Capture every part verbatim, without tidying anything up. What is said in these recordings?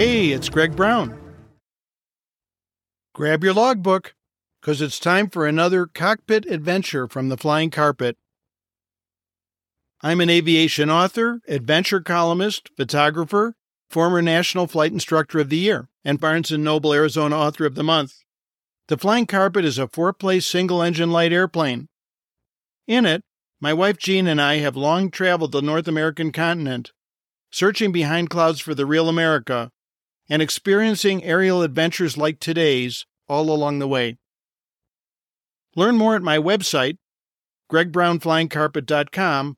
Hey, it's Greg Brown. Grab your logbook, because it's time for another cockpit adventure from the Flying Carpet. I'm an aviation author, adventure columnist, photographer, former National Flight Instructor of the Year, and Barnes and Noble Arizona Author of the Month. The Flying Carpet is a four-place single-engine light airplane. In it, my wife Jean and I have long traveled the North American continent, searching behind clouds for the real America, and experiencing aerial adventures like today's all along the way. Learn more at my website, greg brown flying carpet dot com,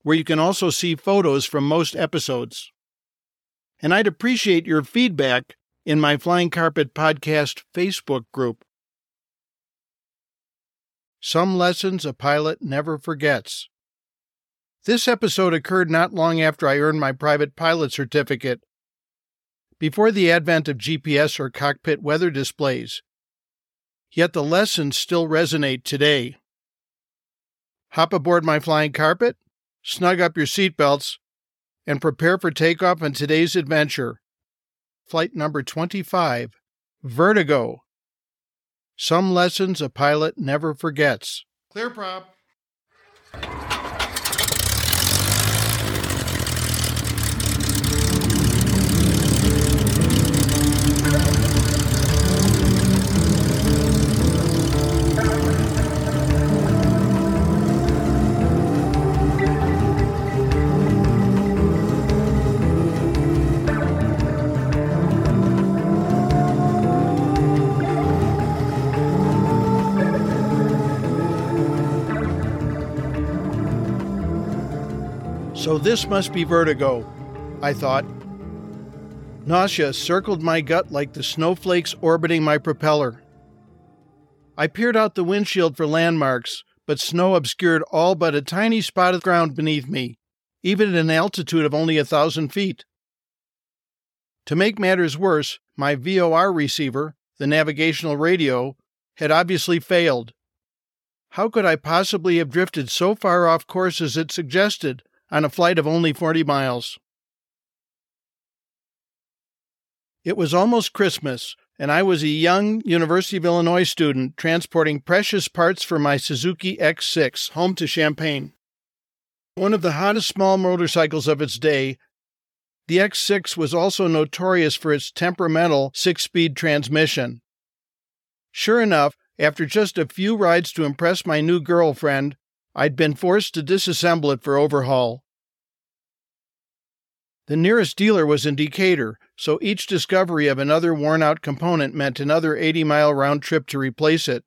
where you can also see photos from most episodes. And I'd appreciate your feedback in my Flying Carpet Podcast Facebook group. Some lessons a pilot never forgets. This episode occurred not long after I earned my private pilot certificate, before the advent of G P S or cockpit weather displays. Yet the lessons still resonate today. Hop aboard my Flying Carpet, snug up your seatbelts, and prepare for takeoff on today's adventure. Flight number twenty-five, Vertigo. Some lessons a pilot never forgets. Clear prop. So this must be vertigo, I thought. Nausea circled my gut like the snowflakes orbiting my propeller. I peered out the windshield for landmarks, but snow obscured all but a tiny spot of ground beneath me, even at an altitude of only a thousand feet. To make matters worse, my V O R receiver, the navigational radio, had obviously failed. How could I possibly have drifted so far off course as it suggested, on a flight of only forty miles. It was almost Christmas, and I was a young University of Illinois student transporting precious parts for my Suzuki X six home to Champaign. One of the hottest small motorcycles of its day, the X six was also notorious for its temperamental six-speed transmission. Sure enough, after just a few rides to impress my new girlfriend, I'd been forced to disassemble it for overhaul. The nearest dealer was in Decatur, so each discovery of another worn-out component meant another eighty-mile round trip to replace it.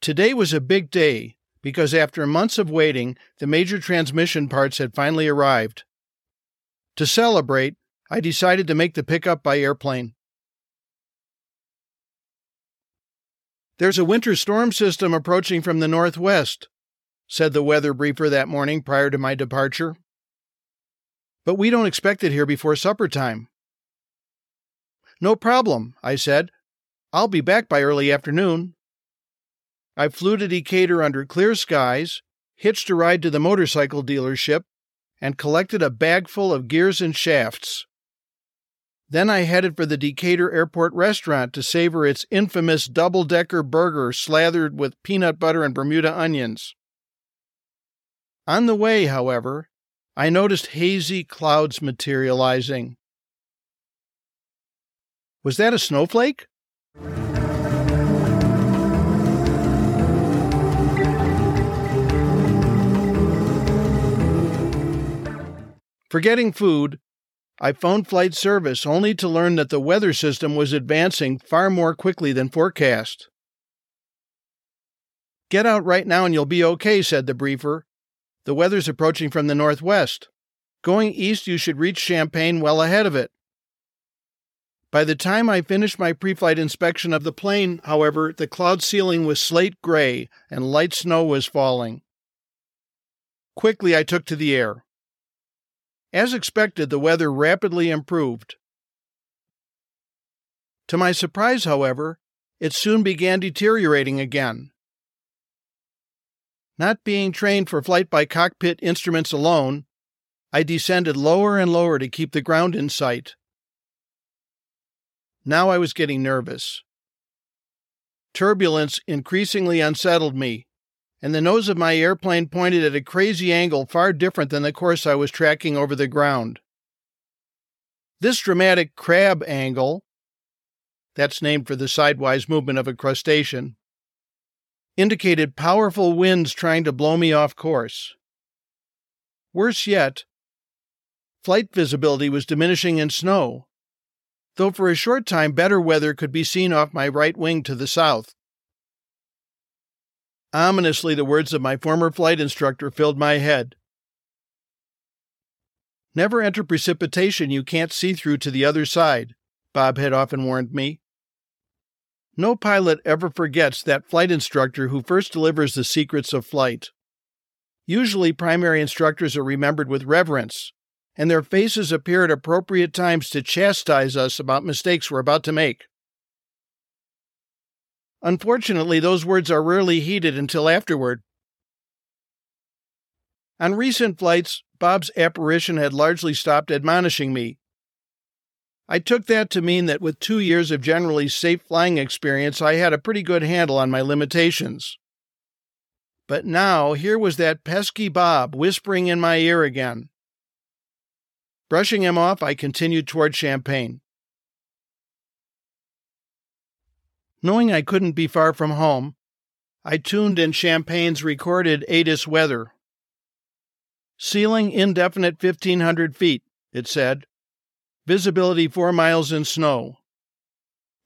Today was a big day, because after months of waiting, the major transmission parts had finally arrived. To celebrate, I decided to make the pickup by airplane. There's a winter storm system approaching from the northwest, said the weather briefer that morning prior to my departure. But we don't expect it here before supper time. No problem, I said. I'll be back by early afternoon. I flew to Decatur under clear skies, hitched a ride to the motorcycle dealership, and collected a bag full of gears and shafts. Then I headed for the Decatur Airport restaurant to savor its infamous double-decker burger slathered with peanut butter and Bermuda onions. On the way, however, I noticed hazy clouds materializing. Was that a snowflake? Forgetting food, I phoned flight service only to learn that the weather system was advancing far more quickly than forecast. Get out right now and you'll be okay, said the briefer. The weather's approaching from the northwest. Going east, you should reach Champaign well ahead of it. By the time I finished my pre-flight inspection of the plane, however, the cloud ceiling was slate gray and light snow was falling. Quickly, I took to the air. As expected, the weather rapidly improved. To my surprise, however, it soon began deteriorating again. Not being trained for flight by cockpit instruments alone, I descended lower and lower to keep the ground in sight. Now I was getting nervous. Turbulence increasingly unsettled me, and the nose of my airplane pointed at a crazy angle far different than the course I was tracking over the ground. This dramatic crab angle, that's named for the sidewise movement of a crustacean, indicated powerful winds trying to blow me off course. Worse yet, flight visibility was diminishing in snow, though for a short time better weather could be seen off my right wing to the south. Ominously, the words of my former flight instructor filled my head. Never enter precipitation you can't see through to the other side, Bob had often warned me. No pilot ever forgets that flight instructor who first delivers the secrets of flight. Usually primary instructors are remembered with reverence, and their faces appear at appropriate times to chastise us about mistakes we're about to make. Unfortunately, those words are rarely heeded until afterward. On recent flights, Bob's apparition had largely stopped admonishing me. I took that to mean that with two years of generally safe flying experience, I had a pretty good handle on my limitations. But now, here was that pesky Bob whispering in my ear again. Brushing him off, I continued toward Champaign. Knowing I couldn't be far from home, I tuned in Champaign's recorded A T I S weather. Ceiling indefinite fifteen hundred feet, it said. Visibility four miles in snow.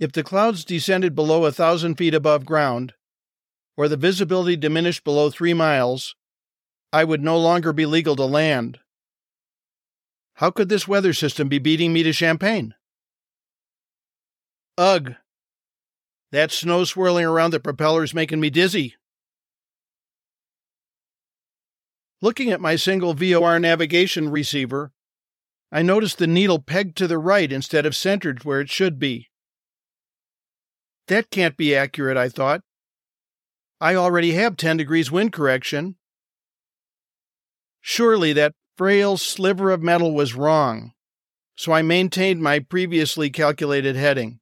If the clouds descended below a thousand feet above ground, or the visibility diminished below three miles, I would no longer be legal to land. How could this weather system be beating me to Champaign? Ugh! That snow swirling around the propeller is making me dizzy. Looking at my single V O R navigation receiver, I noticed the needle pegged to the right instead of centered where it should be. That can't be accurate, I thought. I already have ten degrees wind correction. Surely that frail sliver of metal was wrong, so I maintained my previously calculated heading.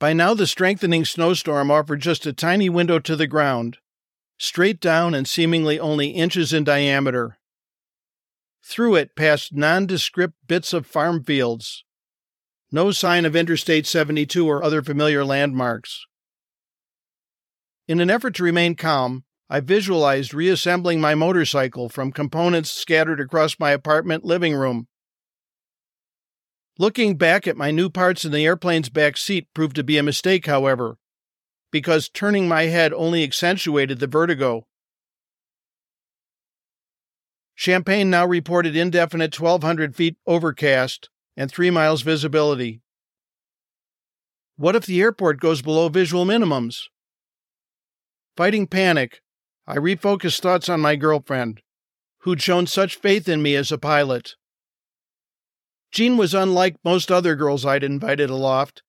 By now the strengthening snowstorm offered just a tiny window to the ground, straight down and seemingly only inches in diameter. Through it passed nondescript bits of farm fields. No sign of Interstate seventy-two or other familiar landmarks. In an effort to remain calm, I visualized reassembling my motorcycle from components scattered across my apartment living room. Looking back at my new parts in the airplane's back seat proved to be a mistake, however, because turning my head only accentuated the vertigo. Champaign now reported indefinite twelve hundred feet overcast and three miles visibility. What if the airport goes below visual minimums? Fighting panic, I refocused thoughts on my girlfriend, who'd shown such faith in me as a pilot. Jean was unlike most other girls I'd invited aloft.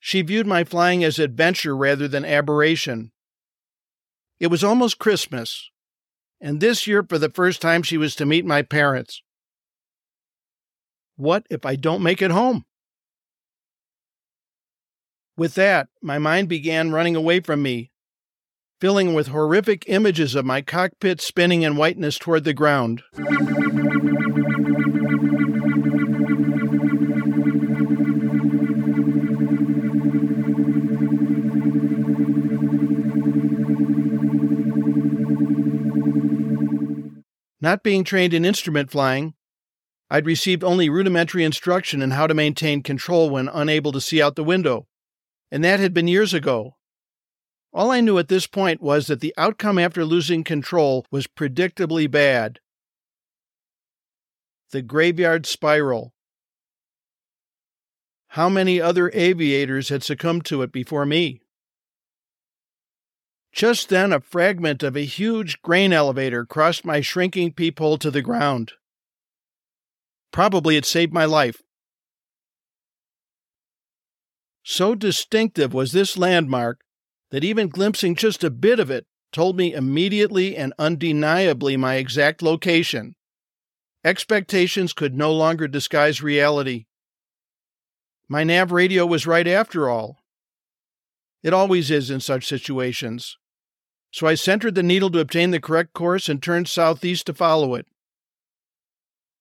She viewed my flying as adventure rather than aberration. It was almost Christmas, and this year for the first time she was to meet my parents. What if I don't make it home? With that, my mind began running away from me, filling with horrific images of my cockpit spinning in whiteness toward the ground. Not being trained in instrument flying, I'd received only rudimentary instruction in how to maintain control when unable to see out the window, and that had been years ago. All I knew at this point was that the outcome after losing control was predictably bad. The graveyard spiral. How many other aviators had succumbed to it before me? Just then, a fragment of a huge grain elevator crossed my shrinking peephole to the ground. Probably it saved my life. So distinctive was this landmark that even glimpsing just a bit of it told me immediately and undeniably my exact location. Expectations could no longer disguise reality. My nav radio was right after all. It always is in such situations. So I centered the needle to obtain the correct course and turned southeast to follow it.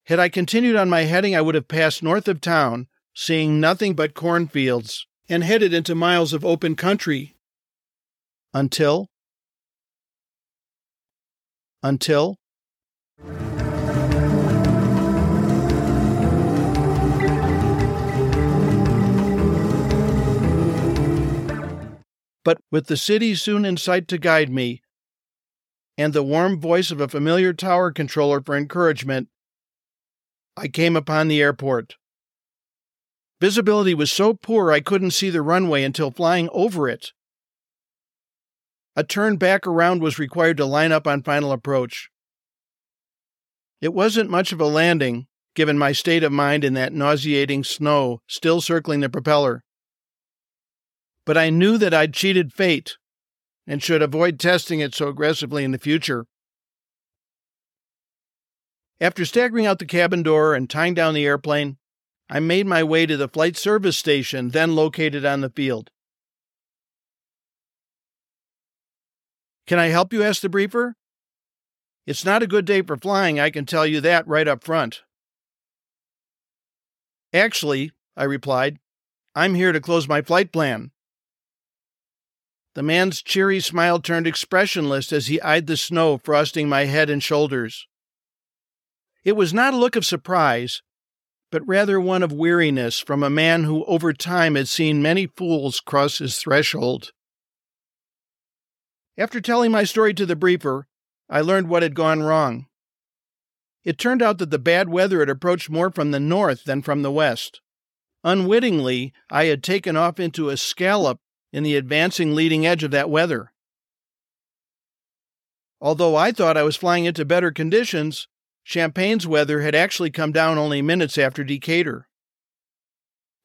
Had I continued on my heading, I would have passed north of town, seeing nothing but cornfields, and headed into miles of open country. Until... Until... But with the city soon in sight to guide me, and the warm voice of a familiar tower controller for encouragement, I came upon the airport. Visibility was so poor I couldn't see the runway until flying over it. A turn back around was required to line up on final approach. It wasn't much of a landing, given my state of mind in that nauseating snow still circling the propeller. But I knew that I'd cheated fate and should avoid testing it so aggressively in the future. After staggering out the cabin door and tying down the airplane, I made my way to the flight service station then located on the field. Can I help you? Asked the briefer. It's not a good day for flying, I can tell you that right up front. Actually, I replied, I'm here to close my flight plan. The man's cheery smile turned expressionless as he eyed the snow frosting my head and shoulders. It was not a look of surprise, but rather one of weariness from a man who over time had seen many fools cross his threshold. After telling my story to the briefer, I learned what had gone wrong. It turned out that the bad weather had approached more from the north than from the west. Unwittingly, I had taken off into a scallop in the advancing leading edge of that weather. Although I thought I was flying into better conditions, Champaign's weather had actually come down only minutes after Decatur.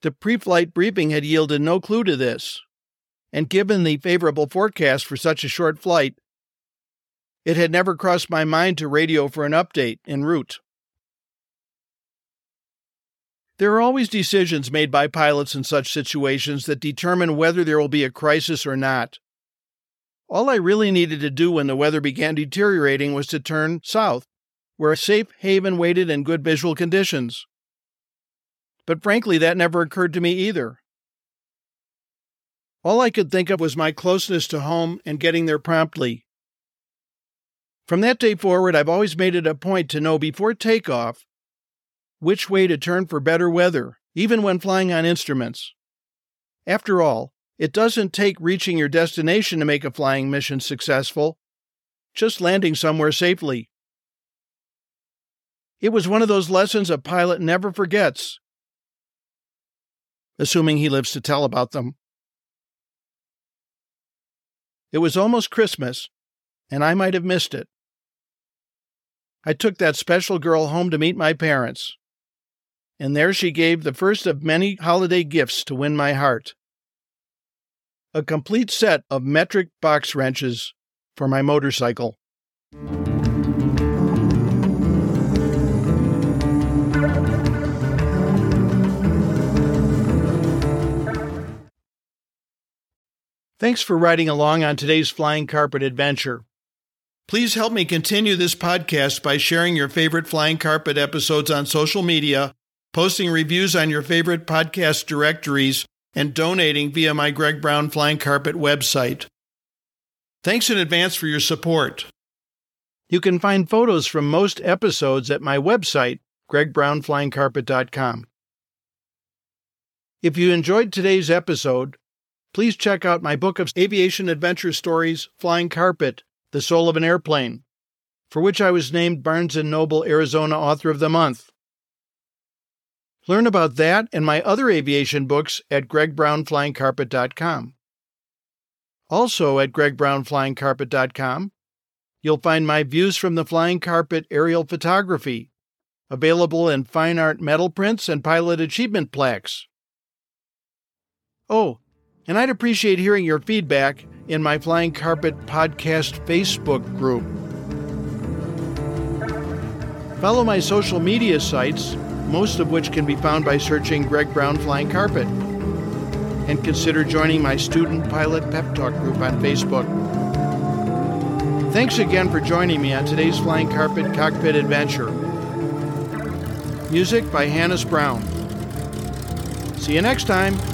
The pre-flight briefing had yielded no clue to this, and given the favorable forecast for such a short flight, it had never crossed my mind to radio for an update en route. There are always decisions made by pilots in such situations that determine whether there will be a crisis or not. All I really needed to do when the weather began deteriorating was to turn south, where a safe haven waited and good visual conditions. But frankly, that never occurred to me either. All I could think of was my closeness to home and getting there promptly. From that day forward, I've always made it a point to know before takeoff which way to turn for better weather, even when flying on instruments. After all, it doesn't take reaching your destination to make a flying mission successful, just landing somewhere safely. It was one of those lessons a pilot never forgets, assuming he lives to tell about them. It was almost Christmas, and I might have missed it. I took that special girl home to meet my parents, and there she gave the first of many holiday gifts to win my heart. A complete set of metric box wrenches for my motorcycle. Thanks for riding along on today's Flying Carpet adventure. Please help me continue this podcast by sharing your favorite Flying Carpet episodes on social media, posting reviews on your favorite podcast directories, and donating via my Greg Brown Flying Carpet website. Thanks in advance for your support. You can find photos from most episodes at my website, greg brown flying carpet dot com. If you enjoyed today's episode, please check out my book of aviation adventure stories, Flying Carpet, The Soul of an Airplane, for which I was named Barnes and Noble, Arizona Author of the Month. Learn about that and my other aviation books at greg brown flying carpet dot com. Also at greg brown flying carpet dot com, you'll find my views from the Flying Carpet aerial photography, available in fine art metal prints and pilot achievement plaques. Oh, and I'd appreciate hearing your feedback in my Flying Carpet Podcast Facebook group. Follow my social media sites most of which can be found by searching Greg Brown Flying Carpet. And consider joining my student pilot pep talk group on Facebook. Thanks again for joining me on today's Flying Carpet Cockpit Adventure. Music by Hannes Brown. See you next time.